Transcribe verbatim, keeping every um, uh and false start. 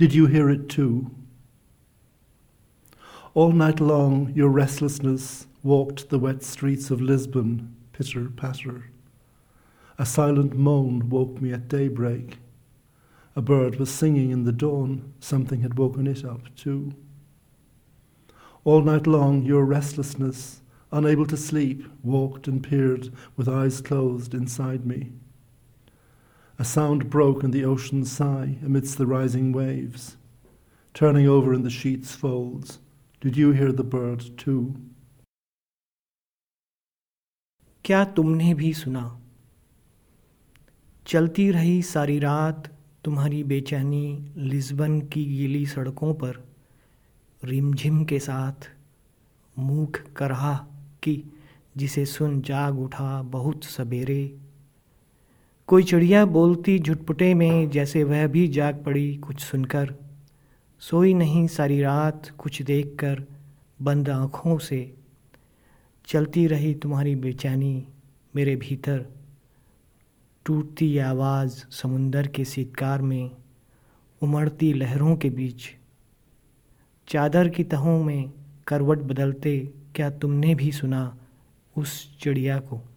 Did you hear it too? All night long your restlessness walked the wet streets of Lisbon, pitter-patter. A silent moan woke me at daybreak. A bird was singing in the dawn, something had woken it up too. All night long your restlessness, unable to sleep, walked and peered with eyes closed inside me. A sound broke in the ocean's sigh amidst the rising waves. Turning over in the sheet's folds, did you hear the bird too? क्या तुमने भी सुना? चलती रही सारी रात तुम्हारी बेचैनी लिस्बन की गीली सड़कों पर, रिमझिम के साथ मूक करहा की जिसे सुन जाग उठा बहुत सवेरे। कोई चिड़िया बोलती झुटपुटे में जैसे वह भी जाग पड़ी कुछ सुनकर। सोई नहीं सारी रात कुछ देखकर बंद आँखों से। चलती रही तुम्हारी बेचैनी मेरे भीतर, टूटती आवाज़ समुंदर के सीतकार में, उमड़ती लहरों के बीच, चादर की तहों में करवट बदलते। क्या तुमने भी सुना उस चिड़िया को?